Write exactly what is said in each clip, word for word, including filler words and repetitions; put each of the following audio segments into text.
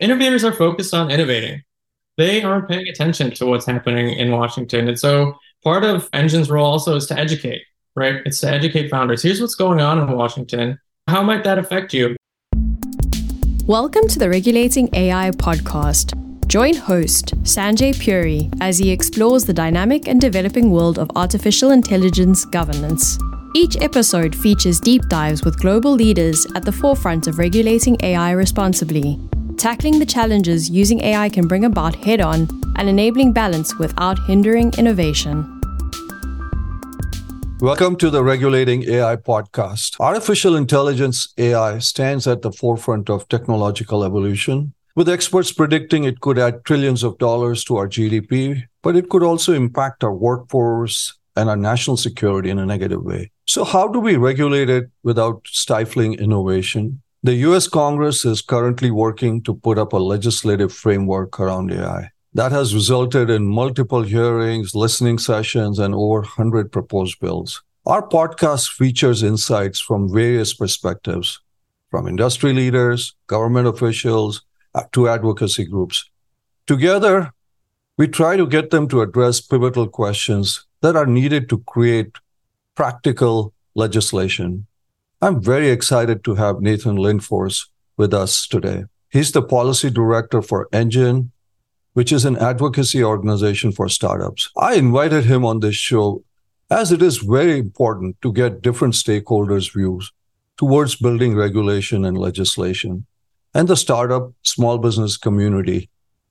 innovators are focused on innovating. They aren't paying attention to what's happening in Washington. And so part of Engine's role also is to educate, right? It's to educate founders. Here's what's going on in Washington. How might that affect you? Welcome to the Regulating A I podcast. Join host Sanjay Puri as he explores the dynamic and developing world of artificial intelligence governance. Each episode features deep dives with global leaders at the forefront of regulating A I responsibly, tackling the challenges using A I can bring about head-on and enabling balance without hindering innovation. Welcome to the Regulating A I podcast. Artificial intelligence A I stands at the forefront of technological evolution, with experts predicting it could add trillions of dollars to our G D P, but it could also impact our workforce and our national security in a negative way. So how do we regulate it without stifling innovation? The U S Congress is currently working to put up a legislative framework around A I. That has resulted in multiple hearings, listening sessions, and over one hundred proposed bills. Our podcast features insights from various perspectives, from industry leaders, government officials, to advocacy groups. Together, we try to get them to address pivotal questions that are needed to create practical legislation. I'm very excited to have Nathan Lindfors with us today. He's the policy director for Engine, which is an advocacy organization for startups. I invited him on this show as it is very important to get different stakeholders' views towards building regulation and legislation. And the startup small business community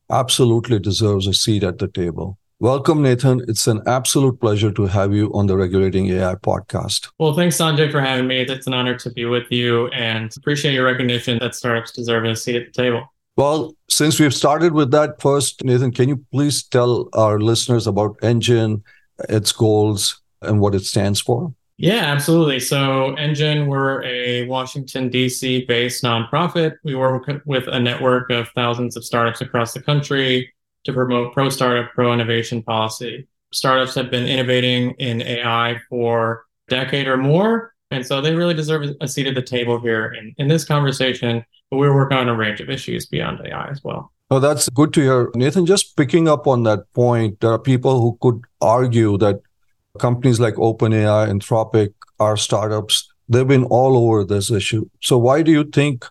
absolutely deserves a seat at the table. Welcome, Nathan. It's an absolute pleasure to have you on the Regulating A I podcast. Well, thanks, Sanjay, for having me. It's an honor to be with you and appreciate your recognition that startups deserve a seat at the table. Well, since we've started with that first, Nathan, can you please tell our listeners about Engine, its goals, and what it stands for? Yeah, absolutely. So Engine, we're a Washington, D C based nonprofit. We work with a network of thousands of startups across the country to promote pro-startup, pro-innovation policy. Startups have been innovating in A I for a decade or more, and so they really deserve a seat at the table here in, in this conversation, but we're working on a range of issues beyond A I as well. Oh, that's good to hear. Nathan, just picking up on that point, there are people who could argue that companies like OpenAI, Anthropic, are startups. They've been all over this issue. So why do you think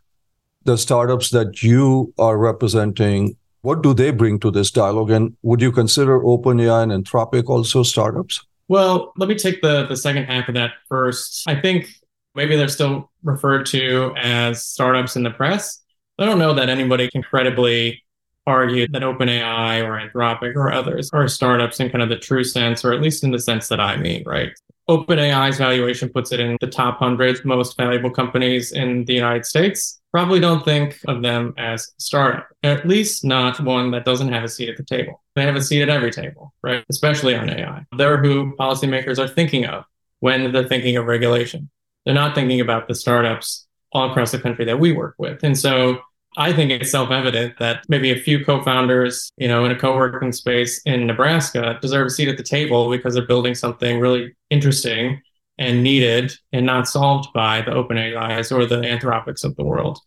the startups that you are representing, what do they bring to this dialogue? And would you consider OpenAI and Anthropic also startups? Well, let me take the, the second half of that first. I think maybe they're still referred to as startups in the press. I don't know that anybody can credibly argue that OpenAI or Anthropic or others are startups in kind of the true sense, or at least in the sense that I mean, right? OpenAI's valuation puts it in the top one hundred most valuable companies in the United States. Probably don't think of them as a startup, at least not one that doesn't have a seat at the table. They have a seat at every table, right? Especially on A I. They're who policymakers are thinking of when they're thinking of regulation. They're not thinking about the startups all across the country that we work with. And so I think it's self-evident that maybe a few co-founders, you know, in a co-working space in Nebraska deserve a seat at the table because they're building something really interesting and needed and not solved by the OpenAIs or the Anthropics of the world.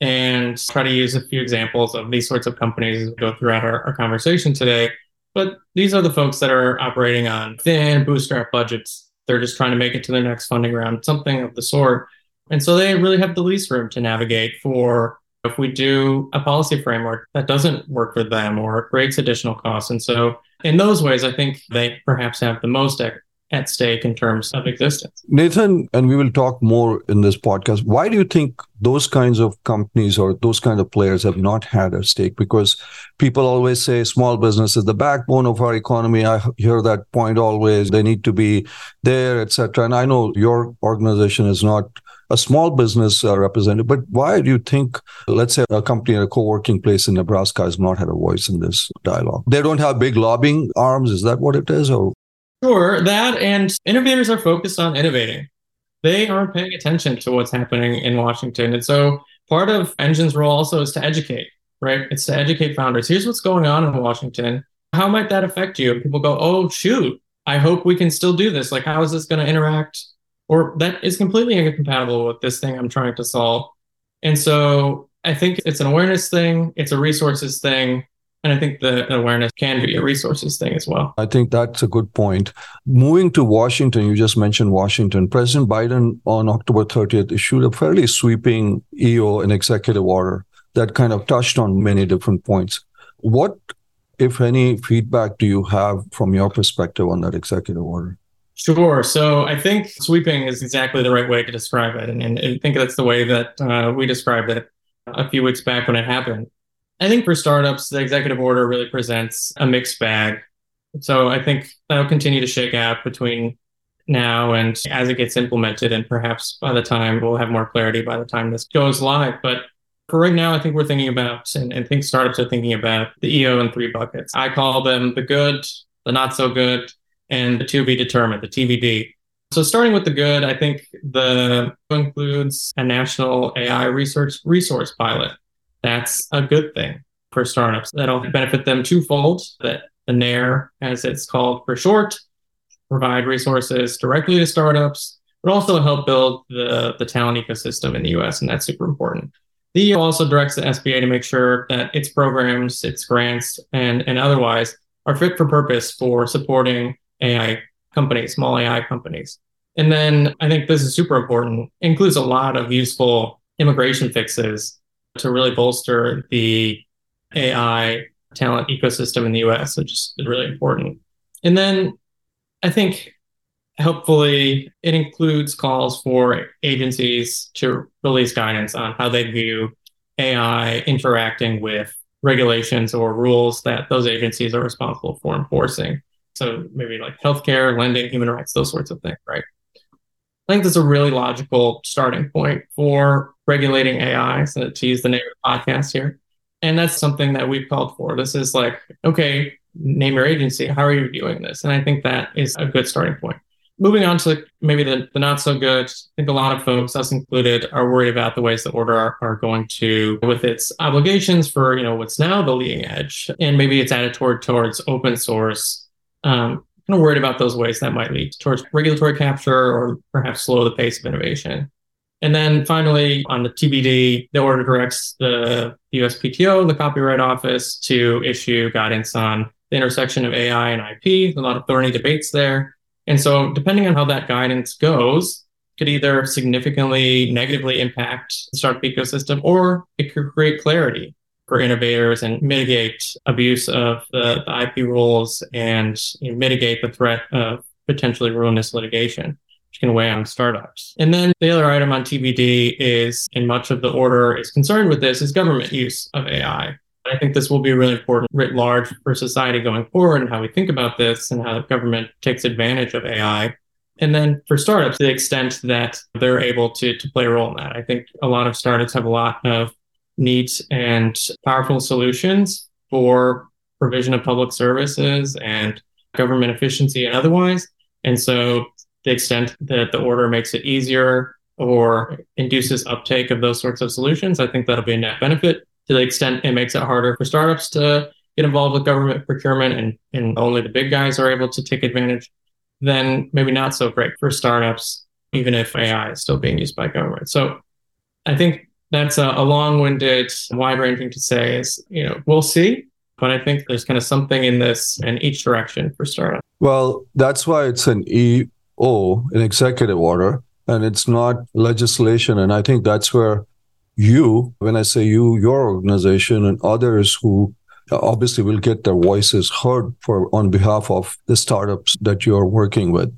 And try to use a few examples of these sorts of companies as we go throughout our, our conversation today. But these are the folks that are operating on thin bootstrap budgets. They're just trying to make it to their next funding round, something of the sort. And so they really have the least room to navigate for if we do a policy framework that doesn't work for them or creates additional costs. And so in those ways, I think they perhaps have the most ec- at stake in terms of existence. Nathan, and we will talk more in this podcast, why do you think those kinds of companies or those kinds of players have not had a stake? Because people always say small business is the backbone of our economy. I hear that point always. They need to be there, et cetera. And I know your organization is not a small business uh, representative, but why do you think, let's say, a company in a co-working place in Nebraska has not had a voice in this dialogue? They don't have big lobbying arms. Is that what it is? Or Sure, that and innovators are focused on innovating. They aren't paying attention to what's happening in Washington. And so part of Engine's role also is to educate, right? It's to educate founders. Here's what's going on in Washington. How might that affect you? And people go, oh, shoot, I hope we can still do this. Like, how is this going to interact? Or that is completely incompatible with this thing I'm trying to solve. And so I think it's an awareness thing. It's a resources thing. And I think the awareness can be a resources thing as well. I think that's a good point. Moving to Washington, you just mentioned Washington. President Biden on October thirtieth issued a fairly sweeping E O, an executive order that kind of touched on many different points. What, if any, feedback do you have from your perspective on that executive order? Sure. So I think sweeping is exactly the right way to describe it. And, and I think that's the way that uh, we described it a few weeks back when it happened. I think for startups, the executive order really presents a mixed bag. So I think that'll continue to shake out between now and as it gets implemented. And perhaps by the time we'll have more clarity by the time this goes live. But for right now, I think we're thinking about and, and think startups are thinking about the E O in three buckets. I call them the good, the not so good, and the to be determined, the T B D. So starting with the good, I think the includes a national A I research resource pilot. That's a good thing for startups. That'll benefit them twofold, that the N A I R, as it's called for short, provide resources directly to startups, but also help build the, the talent ecosystem in the U S, and that's super important. The E U also directs the S B A to make sure that its programs, its grants, and, and otherwise are fit for purpose for supporting A I companies, small A I companies. And then I think this is super important. It includes a lot of useful immigration fixes to really bolster the A I talent ecosystem in the U S, which is really important. And then I think helpfully it includes calls for agencies to release guidance on how they view A I interacting with regulations or rules that those agencies are responsible for enforcing. So maybe like healthcare, lending, human rights, those sorts of things, right? I think that's a really logical starting point for regulating A I, so to use the name of the podcast here. And that's something that we've called for. This is like, okay, name your agency. How are you doing this? And I think that is a good starting point. Moving on to maybe the, the not so good, I think a lot of folks, us included, are worried about the ways the order are, are going to, with its obligations for, you know, what's now the leading edge, and maybe it's added toward, towards open source. Um, kind of worried about those ways that might lead towards regulatory capture or perhaps slow the pace of innovation. And then finally, on the T B D, the order directs the U S P T O, the Copyright Office, to issue guidance on the intersection of A I and I P. There's a lot of thorny debates there. And so depending on how that guidance goes, could either significantly negatively impact the startup ecosystem, or it could create clarity for innovators and mitigate abuse of the, the I P rules and, you know, mitigate the threat of potentially ruinous litigation, which can weigh on startups. And then the other item on T B D is, and much of the order is concerned with this, is government use of A I. I think this will be really important writ large for society going forward and how we think about this and how the government takes advantage of A I. And then for startups, to the extent that they're able to, to play a role in that. I think a lot of startups have a lot of neat and powerful solutions for provision of public services and government efficiency and otherwise. And so the extent that the order makes it easier or induces uptake of those sorts of solutions, I think that'll be a net benefit. To the extent it makes it harder for startups to get involved with government procurement and, and only the big guys are able to take advantage, then maybe not so great for startups, even if A I is still being used by government. So I think that's a, a long-winded, wide-ranging to say is, you know, we'll see. But I think there's kind of something in this in each direction for startups. Well, that's why it's an E O, an executive order, and it's not legislation. And I think that's where you, when I say you, your organization and others who obviously will get their voices heard for on behalf of the startups that you're working with.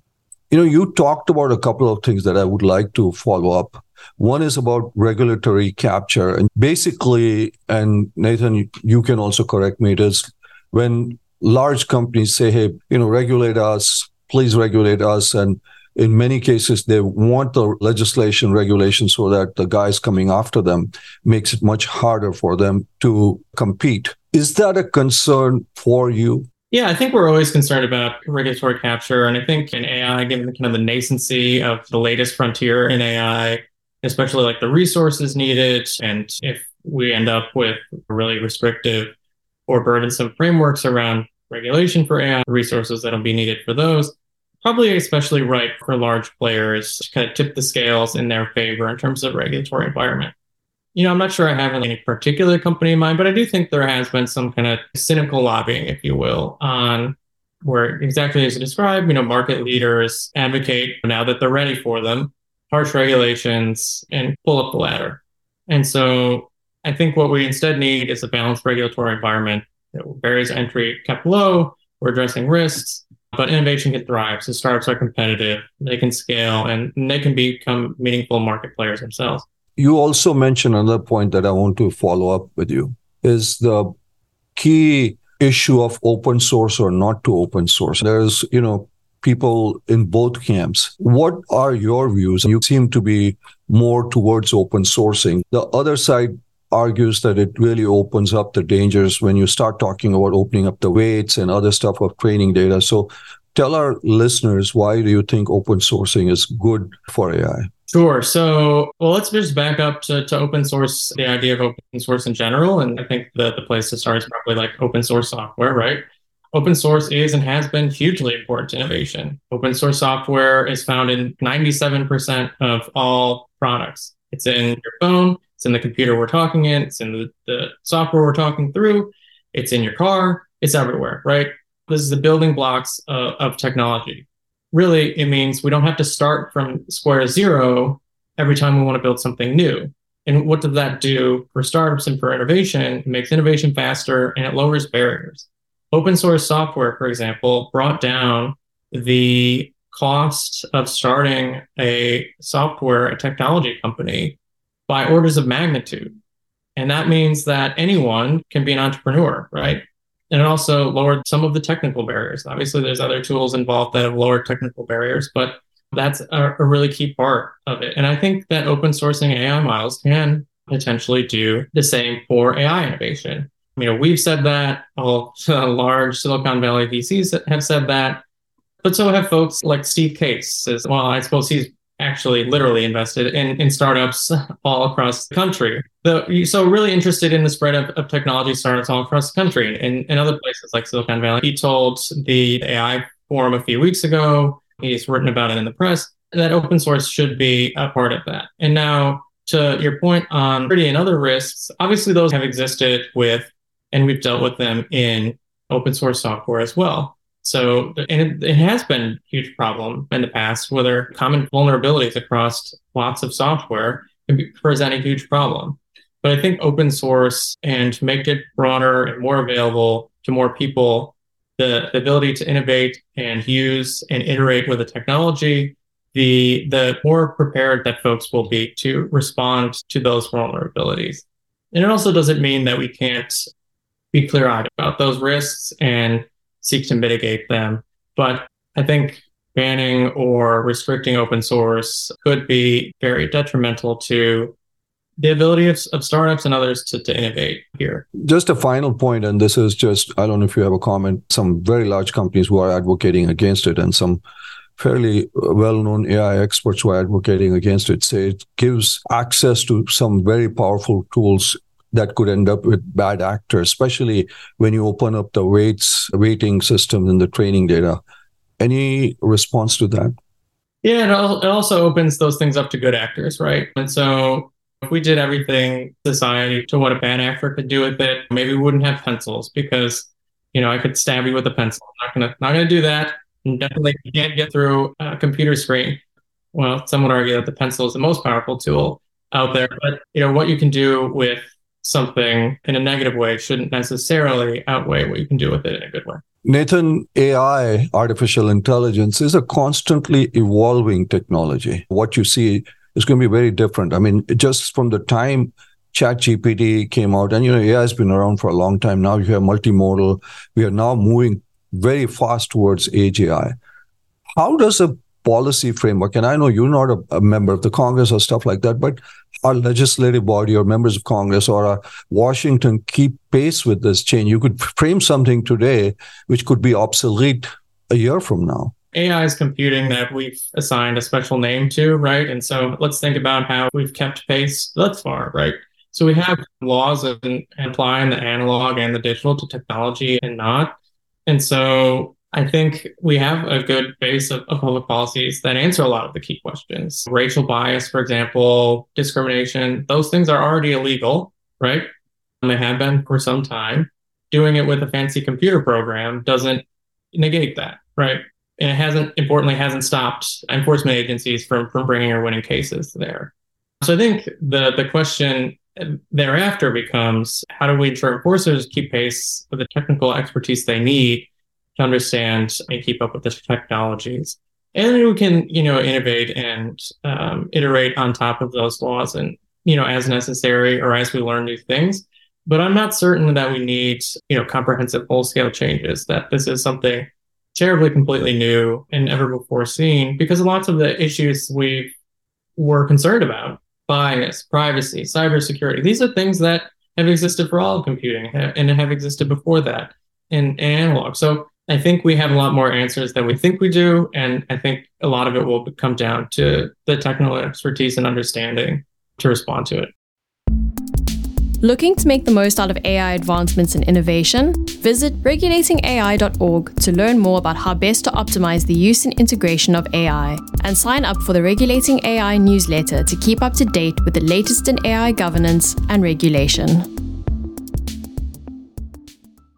You know, you talked about a couple of things that I would like to follow up. One is about regulatory capture. And basically, and Nathan, you can also correct me, it is when large companies say, hey, you know, regulate us, please regulate us. And in many cases, they want the legislation, regulation, so that the guys coming after them makes it much harder for them to compete. Is that a concern for you? Yeah, I think we're always concerned about regulatory capture. And I think in A I, given kind of the nascency of the latest frontier in A I, especially like the resources needed, and if we end up with really restrictive or burdensome frameworks around regulation for A I, resources that'll be needed for those, probably especially right for large players to kind of tip the scales in their favor in terms of regulatory environment. You know, I'm not sure I have any particular company in mind, but I do think there has been some kind of cynical lobbying, if you will, on where exactly as you described, you know, market leaders advocate now that they're ready for them, harsh regulations, and pull up the ladder. And so I think what we instead need is a balanced regulatory environment that barriers to entry kept low, we're addressing risks, but innovation can thrive. So startups are competitive, they can scale, and they can become meaningful market players themselves. You also mentioned another point that I want to follow up with you is the key issue of open source or not to open source. There's, you know, people in both camps. What are your views? You seem to be more towards open sourcing. The other side argues that it really opens up the dangers when you start talking about opening up the weights and other stuff of training data. So tell our listeners, why do you think open sourcing is good for A I? Sure. So, well, let's just back up to, to open source, the idea of open source in general. And I think that the place to start is probably like open source software, right? Open source is and has been hugely important to innovation. Open source software is found in ninety-seven percent of all products. It's in your phone, it's in the computer we're talking in, it's in the, the software we're talking through, it's in your car, it's everywhere, right? This is the building blocks uh, of technology. Really, it means we don't have to start from square zero every time we want to build something new. And what does that do for startups and for innovation? It makes innovation faster and it lowers barriers. Open source software, for example, brought down the cost of starting a software, a technology company by orders of magnitude. And that means that anyone can be an entrepreneur, right? And it also lowered some of the technical barriers. Obviously, there's other tools involved that have lowered technical barriers, but that's a, a really key part of it. And I think that open sourcing A I models can potentially do the same for A I innovation. You know, we've said that, all uh, large Silicon Valley V Cs have said that, but so have folks like Steve Case. As, well, I suppose he's actually literally invested in, in startups all across the country. The, so really interested in the spread of, of technology startups all across the country and, and other places like Silicon Valley. He told the A I Forum a few weeks ago, he's written about it in the press, that open source should be a part of that. And now to your point on security and other risks, obviously those have existed with, and we've dealt with them in open source software as well. So, and it, it has been a huge problem in the past where there are common vulnerabilities across lots of software can be, present a huge problem. But I think open source and make it broader and more available to more people, the, the ability to innovate and use and iterate with the technology, the the more prepared that folks will be to respond to those vulnerabilities. And it also doesn't mean that we can't be clear-eyed about those risks and seek to mitigate them. But I think banning or restricting open source could be very detrimental to the ability of, of startups and others to, to innovate here. Just a final point, and this is just, I don't know if you have a comment, some very large companies who are advocating against it and some fairly well-known A I experts who are advocating against it say it gives access to some very powerful tools that could end up with bad actors, especially when you open up the weights, weighting system and the training data. Any response to that? Yeah, it also opens those things up to good actors, right? And so if we did everything society to what a bad actor could do with it, maybe we wouldn't have pencils because, you know, I could stab you with a pencil. I'm not gonna, not gonna do that. And definitely can't get through a computer screen. Well, some would argue that the pencil is the most powerful tool out there, but you know what you can do with something in a negative way shouldn't necessarily outweigh what you can do with it in a good way. Nathan, A I, artificial intelligence, is a constantly evolving technology. What you see is going to be very different. I mean, just from the time ChatGPT came out, and you know, A I has been around for a long time. Now you have multimodal. We are now moving very fast towards A G I. How does a policy framework, and I know you're not a, a member of the Congress or stuff like that, but our legislative body or members of Congress or our Washington keep pace with this change? You could frame something today which could be obsolete a year from now. A I is computing that we've assigned a special name to, right? And so let's think about how we've kept pace thus far, right? So we have laws of applying the analog and the digital to technology and not. And so I think we have a good base of, of public policies that answer a lot of the key questions. Racial bias, for example, discrimination, those things are already illegal, right? And they have been for some time. Doing it with a fancy computer program doesn't negate that, right? And it hasn't, importantly, hasn't stopped enforcement agencies from, from bringing or winning cases there. So I think the, the question thereafter becomes, how do we ensure enforcers keep pace with the technical expertise they need to understand and keep up with the technologies? And we can, you know, innovate and um, iterate on top of those laws and, you know, as necessary or as we learn new things. But I'm not certain that we need, you know, comprehensive whole-scale changes, that this is something terribly completely new and never before seen, because lots of the issues we were concerned about, bias, privacy, cybersecurity, these are things that have existed for all of computing and have existed before that in, in analog. So I think we have a lot more answers than we think we do. And I think a lot of it will come down to the technical expertise and understanding to respond to it. Looking to make the most out of A I advancements and innovation? Visit regulating A I dot org to learn more about how best to optimize the use and integration of A I, and sign up for the Regulating A I newsletter to keep up to date with the latest in A I governance and regulation.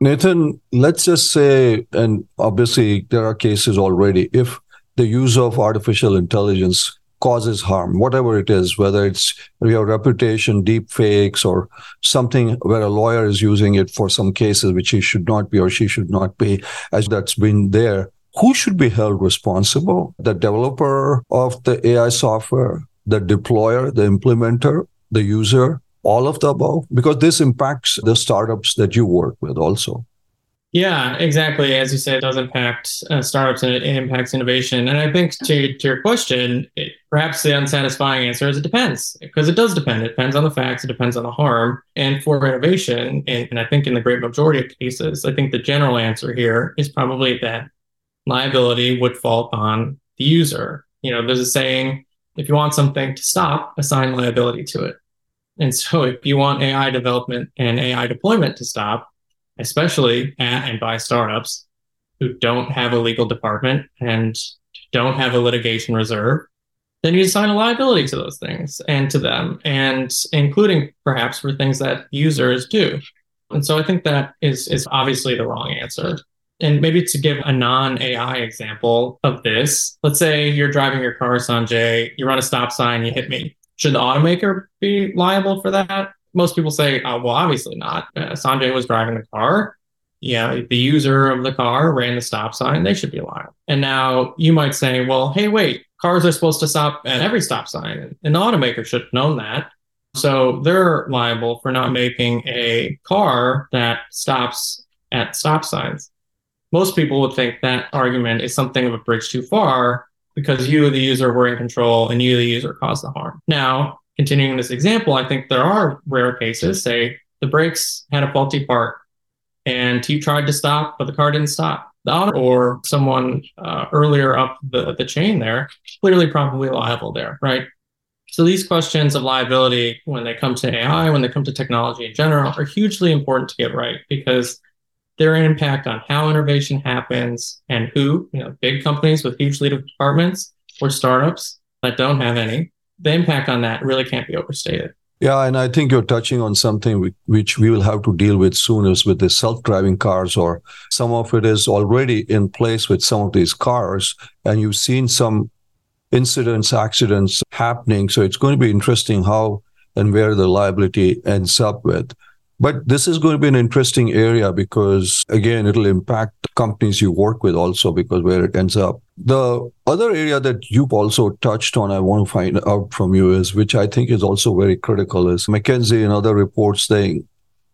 Nathan, let's just say, and obviously there are cases already, if the use of artificial intelligence causes harm, whatever it is, whether it's your reputation, deep fakes, or something where a lawyer is using it for some cases which he should not be or she should not be, as that's been there, who should be held responsible? The developer of the A I software, the deployer, the implementer, the user? All of the above? Because this impacts the startups that you work with also. Yeah, exactly. As you said, it does impact uh, startups and it impacts innovation. And I think to, to your question, it, perhaps the unsatisfying answer is it depends, because it does depend. It depends on the facts. It depends on the harm. And for innovation, and, and I think in the great majority of cases, I think the general answer here is probably that liability would fall upon the user. You know, there's a saying, if you want something to stop, assign liability to it. And so if you want A I development and A I deployment to stop, especially at and by startups who don't have a legal department and don't have a litigation reserve, then you assign a liability to those things and to them, and including perhaps for things that users do. And so I think that is, is obviously the wrong answer. And maybe to give a non-A I example of this, let's say you're driving your car, Sanjay, you run a stop sign, you hit me. Should the automaker be liable for that? Most people say, oh, well, obviously not. Uh, Sanjay was driving the car. Yeah, the user of the car ran the stop sign. They should be liable. And now you might say, well, hey, wait, cars are supposed to stop at every stop sign. And the automaker should have known that. So they're liable for not making a car that stops at stop signs. Most people would think that argument is something of a bridge too far, because you, the user, were in control and you, the user, caused the harm. Now, continuing this example, I think there are rare cases, say the brakes had a faulty part and you tried to stop, but the car didn't stop. The auto or someone uh, earlier up the, the chain there, clearly probably liable there, right? So these questions of liability, when they come to A I, when they come to technology in general, are hugely important to get right, because their impact on how innovation happens and who, you know, big companies with huge legal departments or startups that don't have any, the impact on that really can't be overstated. Yeah, and I think you're touching on something which we will have to deal with soon, is with the self-driving cars, or some of it is already in place with some of these cars, and you've seen some incidents, accidents happening. So it's going to be interesting how and where the liability ends up with. But this is going to be an interesting area because, again, it'll impact the companies you work with also, because where it ends up. The other area that you've also touched on, I want to find out from you is, which I think is also very critical, is McKinsey and other reports saying,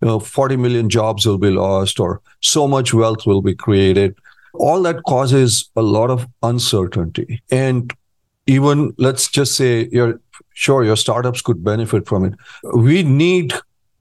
you know, forty million jobs will be lost or so much wealth will be created. All that causes a lot of uncertainty. And even, let's just say, you're sure your startups could benefit from it. We need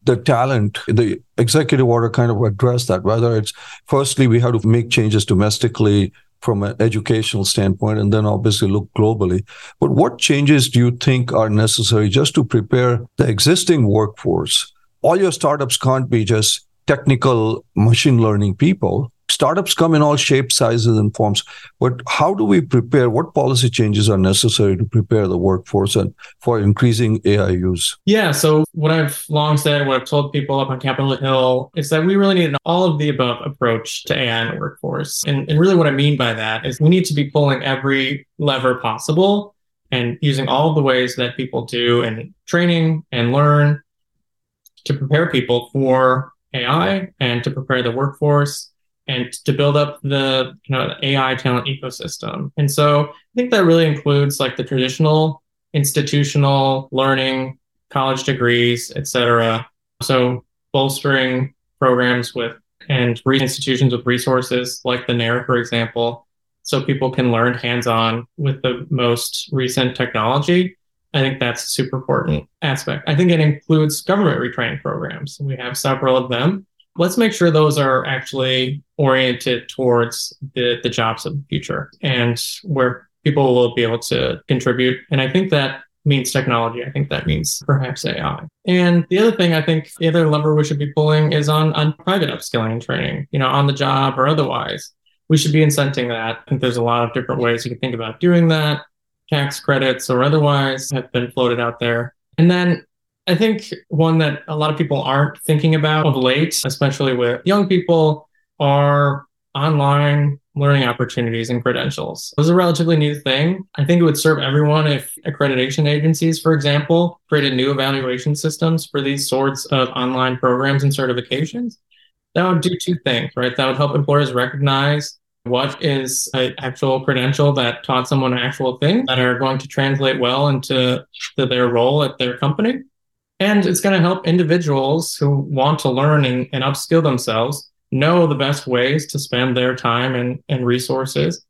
the talent. The executive order kind of addressed that, whether it's, firstly, we have to make changes domestically from an educational standpoint, and then obviously look globally. But what changes do you think are necessary just to prepare the existing workforce? All your startups can't be just technical machine learning people. startups come in all shapes, sizes, and forms. But how do we prepare? What policy changes are necessary to prepare the workforce and for increasing A I use? Yeah, so what I've long said, what I've told people up on Capitol Hill, is that we really need an all-of-the-above approach to A I in the workforce. And, and really what I mean by that is we need to be pulling every lever possible and using all the ways that people do in training and learn to prepare people for A I and to prepare the workforce and to build up the, you know, the A I talent ecosystem. And so I think that really includes like the traditional institutional learning, college degrees, et cetera. So bolstering programs with and re- institutions with resources like the N A I R, for example, so people can learn hands-on with the most recent technology. I think that's a super important aspect. I think it includes government retraining programs. We have several of them. Let's make sure those are actually oriented towards the, the jobs of the future and where people will be able to contribute. And I think that means technology. I think that means perhaps A I. And the other thing I think the other lever we should be pulling is on, on private upskilling and training, you know, on the job or otherwise. We should be incenting that. I think there's a lot of different ways you can think about doing that. Tax credits or otherwise have been floated out there. And then I think one that a lot of people aren't thinking about of late, especially with young people, are online learning opportunities and credentials. It was a relatively new thing. I think it would serve everyone if accreditation agencies, for example, created new evaluation systems for these sorts of online programs and certifications. That would do two things, right? That would help employers recognize what is an actual credential that taught someone an actual thing that are going to translate well into to their role at their company. And it's going to help individuals who want to learn and, and upskill themselves know the best ways to spend their time and, and resources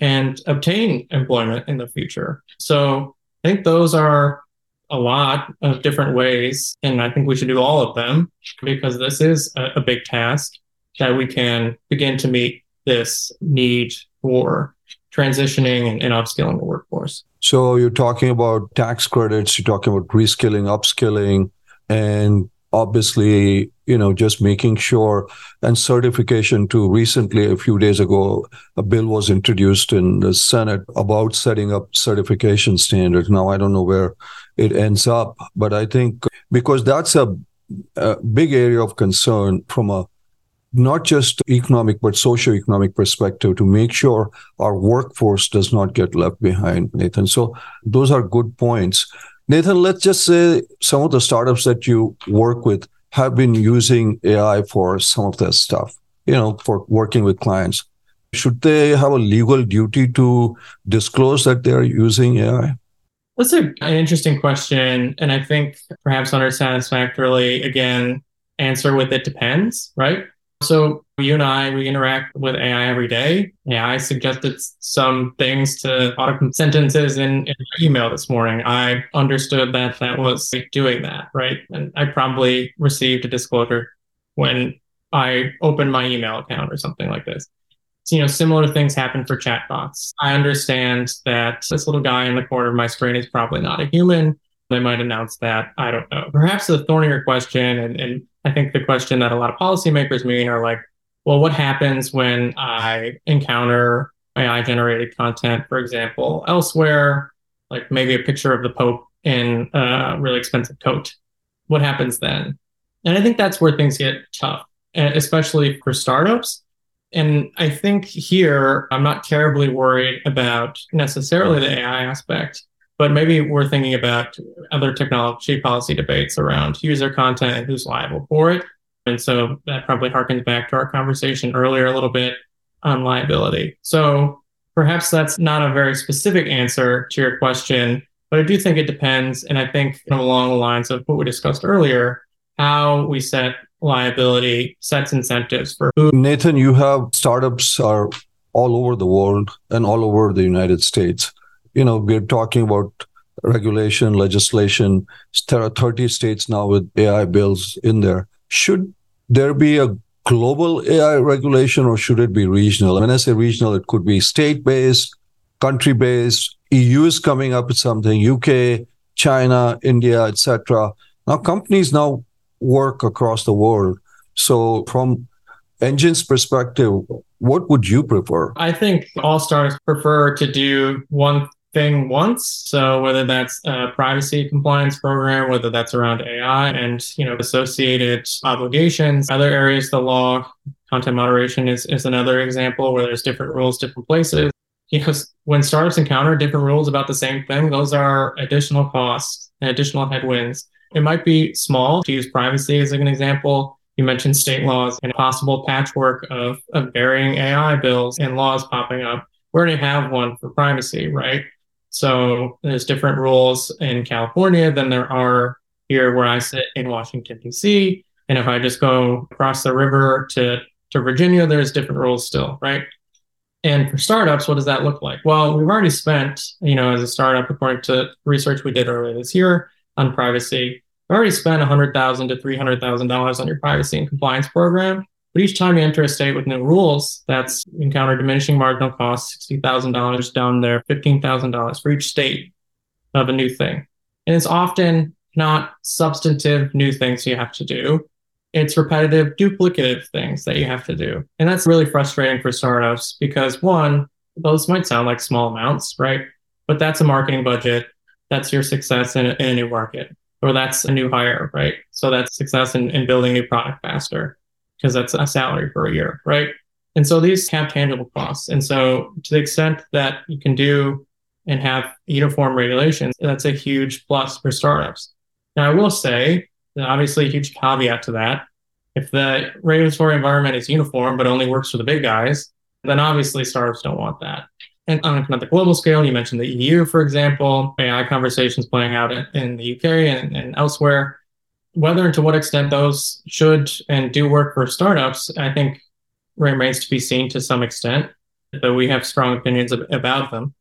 and obtain employment in the future. So I think those are a lot of different ways, and I think we should do all of them because this is a, a big task that we can begin to meet this need for transitioning and, and upskilling the workforce. So you're talking about tax credits, you're talking about reskilling, upskilling, and obviously, you know, just making sure and certification too. Recently, a few days ago, a bill was introduced in the Senate about setting up certification standards. Now, I don't know where it ends up, but I think because that's a, a big area of concern from a not just economic, but socioeconomic perspective to make sure our workforce does not get left behind, Nathan. So those are good points. Nathan, let's just say some of the startups that you work with have been using A I for some of this stuff, you know, for working with clients. Should they have a legal duty to disclose that they're using A I? That's a, an interesting question. And I think perhaps unsatisfactorily, again, answer with it depends, right? So you and I, we interact with A I every day. A I suggested some things to auto sentences in, in email this morning. I understood that that was doing that, right? And I probably received a disclosure when I opened my email account or something like this. So, you know, similar things happen for chatbots. I understand that this little guy in the corner of my screen is probably not a human. They might announce that. I don't know. Perhaps the thornier question, and, and I think the question that a lot of policymakers mean are like, well, what happens when I encounter A I-generated content, for example, elsewhere, like maybe a picture of the Pope in a really expensive coat? What happens then? And I think that's where things get tough, especially for startups. And I think here, I'm not terribly worried about necessarily the A I aspect. But maybe we're thinking about other technology policy debates around user content and who's liable for it. And so that probably harkens back to our conversation earlier a little bit on liability. So perhaps that's not a very specific answer to your question, but I do think it depends. And I think along the lines of what we discussed earlier, how we set liability, sets incentives for who. Nathan, you have startups are all over the world and all over the United States. You know, we're talking about regulation, legislation. There are thirty states now with A I bills in there. Should there be a global A I regulation or should it be regional? When I say regional, it could be state-based, country-based. E U is coming up with something, U K, China, India, et cetera. Now, companies now work across the world. So from Engine's perspective, What would you prefer? I think all startups prefer to do one thing once. So whether that's a privacy compliance program, whether that's around A I and, you know, associated obligations, other areas of the law, content moderation is, is another example where there's different rules, different places. You know, when startups encounter different rules about the same thing, those are additional costs and additional headwinds. It might be small, to use privacy as an example. You mentioned state laws and possible patchwork of, of varying A I bills and laws popping up. We already have one for privacy, right? So there's different rules in California than there are here where I sit in Washington, D C. And if I just go across the river to, to Virginia, there's different rules still, right? And for startups, what does that look like? Well, we've already spent, you know, as a startup, according to research we did earlier this year on privacy, we've already spent one hundred thousand dollars to three hundred thousand dollars on your privacy and compliance program. But each time you enter a state with new rules, that's encounter diminishing marginal costs, sixty thousand dollars down there, fifteen thousand dollars for each state of a new thing. And it's often not substantive new things you have to do. It's repetitive, duplicative things that you have to do. And that's really frustrating for startups because, one, those might sound like small amounts, right? But that's a marketing budget. That's your success in a, in a new market. Or that's a new hire, right? So that's success in, in building a product faster because that's a salary for a year, right? And so these have tangible costs. And so to the extent that you can do and have uniform regulations, that's a huge plus for startups. Now, I will say that obviously a huge caveat to that. If the regulatory environment is uniform but only works for the big guys, then obviously startups don't want that. And on the global scale, you mentioned the E U, for example, A I conversations playing out in the U K and, and elsewhere. Whether and to what extent those should and do work for startups, I think remains to be seen to some extent, though we have strong opinions ab- about them.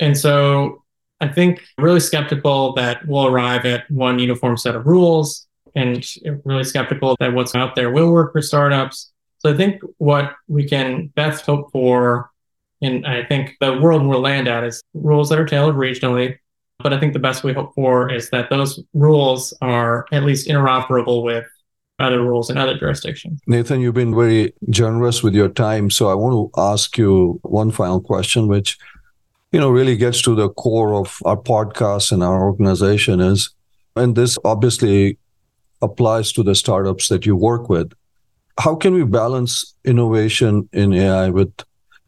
And so I think really skeptical that we'll arrive at one uniform set of rules and really skeptical that what's out there will work for startups. So I think what we can best hope for, and I think the world we'll land at, is rules that are tailored regionally. But I think the best we hope for is that those rules are at least interoperable with other rules in other jurisdictions. Nathan, you've been very generous with your time. So I want to ask you one final question, which, you know, really gets to the core of our podcast and our organization is, and this obviously applies to the startups that you work with. How can we balance innovation in A I with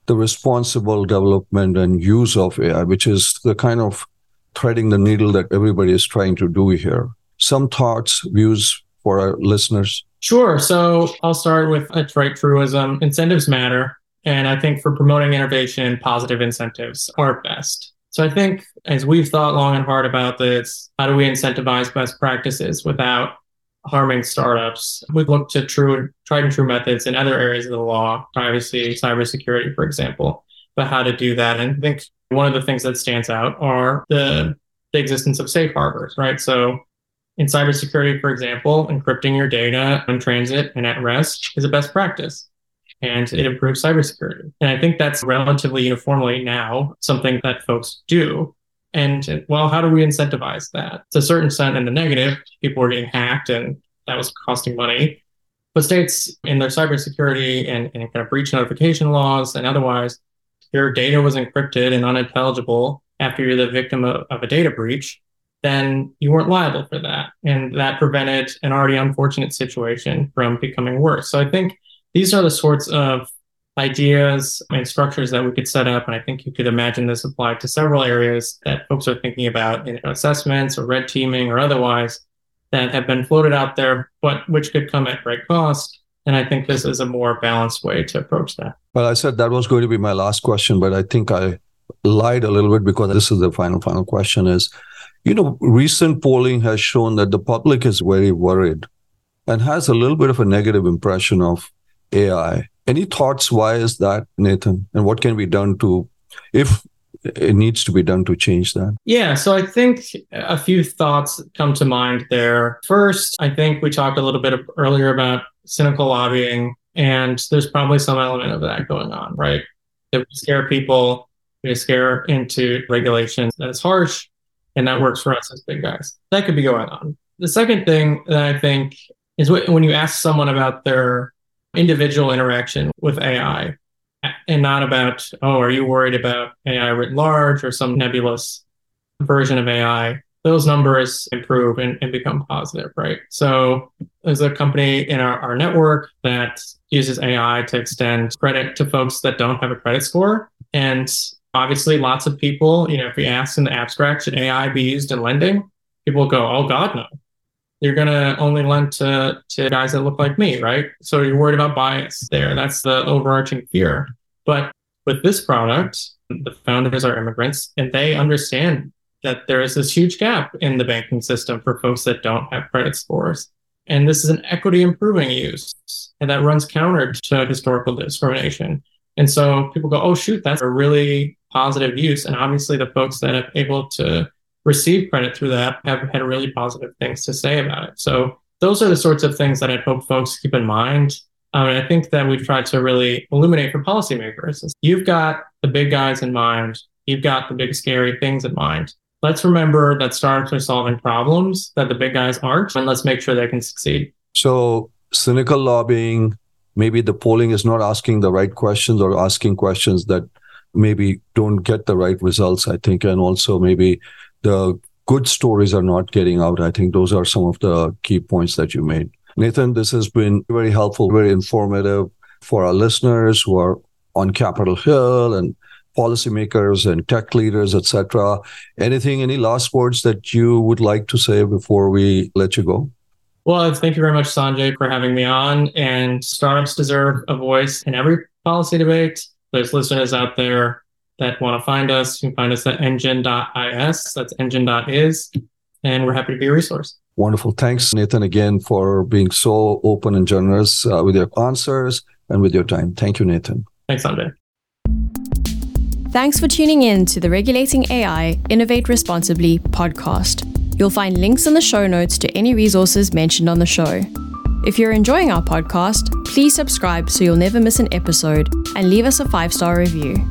the responsible development and use of A I, which is the kind of threading the needle that everybody is trying to do here? Some thoughts, views for our listeners? Sure. So I'll start with a trite truism. Incentives matter. And I think for promoting innovation, positive incentives are best. So I think as we've thought long and hard about this, how do we incentivize best practices without harming startups? We've looked to true, tried and true methods in other areas of the law, privacy, cybersecurity, for example, but how to do that. And I think one of the things that stands out are the, the existence of safe harbors, right? So in cybersecurity, for example, encrypting your data in transit and at rest is a best practice, and it improves cybersecurity. And I think that's relatively uniformly now something that folks do. And, well, how do we incentivize that? To a certain extent, in the negative, people were getting hacked and that was costing money. But states in their cybersecurity and, and kind of breach notification laws and otherwise, your data was encrypted and unintelligible after you're the victim of, of a data breach, then you weren't liable for that. And that prevented an already unfortunate situation from becoming worse. So I think these are the sorts of ideas and structures that we could set up. And I think you could imagine this applied to several areas that folks are thinking about in assessments or red teaming or otherwise that have been floated out there, but which could come at great cost. And I think this is a more balanced way to approach that. Well, I said that was going to be my last question, but I think I lied a little bit because this is the final, final question is, you know, recent polling has shown that the public is very worried and has a little bit of a negative impression of A I. Any thoughts? Why is that, Nathan? And what can be done to, if it needs to be done to change that? Yeah, so I think a few thoughts come to mind there. First, I think we talked a little bit earlier about cynical lobbying, and there's probably some element of that going on, right? That we scare people, we scare into regulations that's harsh, and that works for us as big guys. That could be going on. The second thing that I think is when you ask someone about their individual interaction with A I. and not about, oh, are you worried about A I writ large or some nebulous version of A I? Those numbers improve and, and become positive, right? So there's a company in our, our network that uses A I to extend credit to folks that don't have a credit score. And obviously lots of people, you know, if we ask in the abstract, should A I be used in lending? People go, oh God, no. You're going to only lend to, to guys that look like me, right? So you're worried about bias there. That's the overarching fear. But with this product, the founders are immigrants and they understand that there is this huge gap in the banking system for folks that don't have credit scores. And this is an equity improving use. And that runs counter to historical discrimination. And so people go, oh, shoot, that's a really positive use. And obviously the folks that are able to receive credit through that have had really positive things to say about it. So those are the sorts of things that I hope folks keep in mind. Um, and I think that we've tried to really illuminate for policymakers. You've got the big guys in mind. You've got the big scary things in mind. Let's remember that startups are solving problems that the big guys aren't, and let's make sure they can succeed. So cynical lobbying, maybe the polling is not asking the right questions or asking questions that maybe don't get the right results, I think. And also maybe the good stories are not getting out. I think those are some of the key points that you made. Nathan, this has been very helpful, very informative for our listeners who are on Capitol Hill and policymakers and tech leaders, et cetera. Anything, any last words that you would like to say before we let you go? Well, thank you very much, Sanjay, for having me on. And startups deserve a voice in every policy debate. There's listeners out there that want to find us. You can find us at engine dot is. That's engine dot is. And we're happy to be a resource. Wonderful. Thanks, Nathan, again, for being so open and generous uh, with your answers and with your time. Thank you, Nathan. Thanks, Sanjay. Thanks for tuning in to the Regulating A I Innovate Responsibly podcast. You'll find links in the show notes to any resources mentioned on the show. If you're enjoying our podcast, please subscribe so you'll never miss an episode and leave us a five-star review.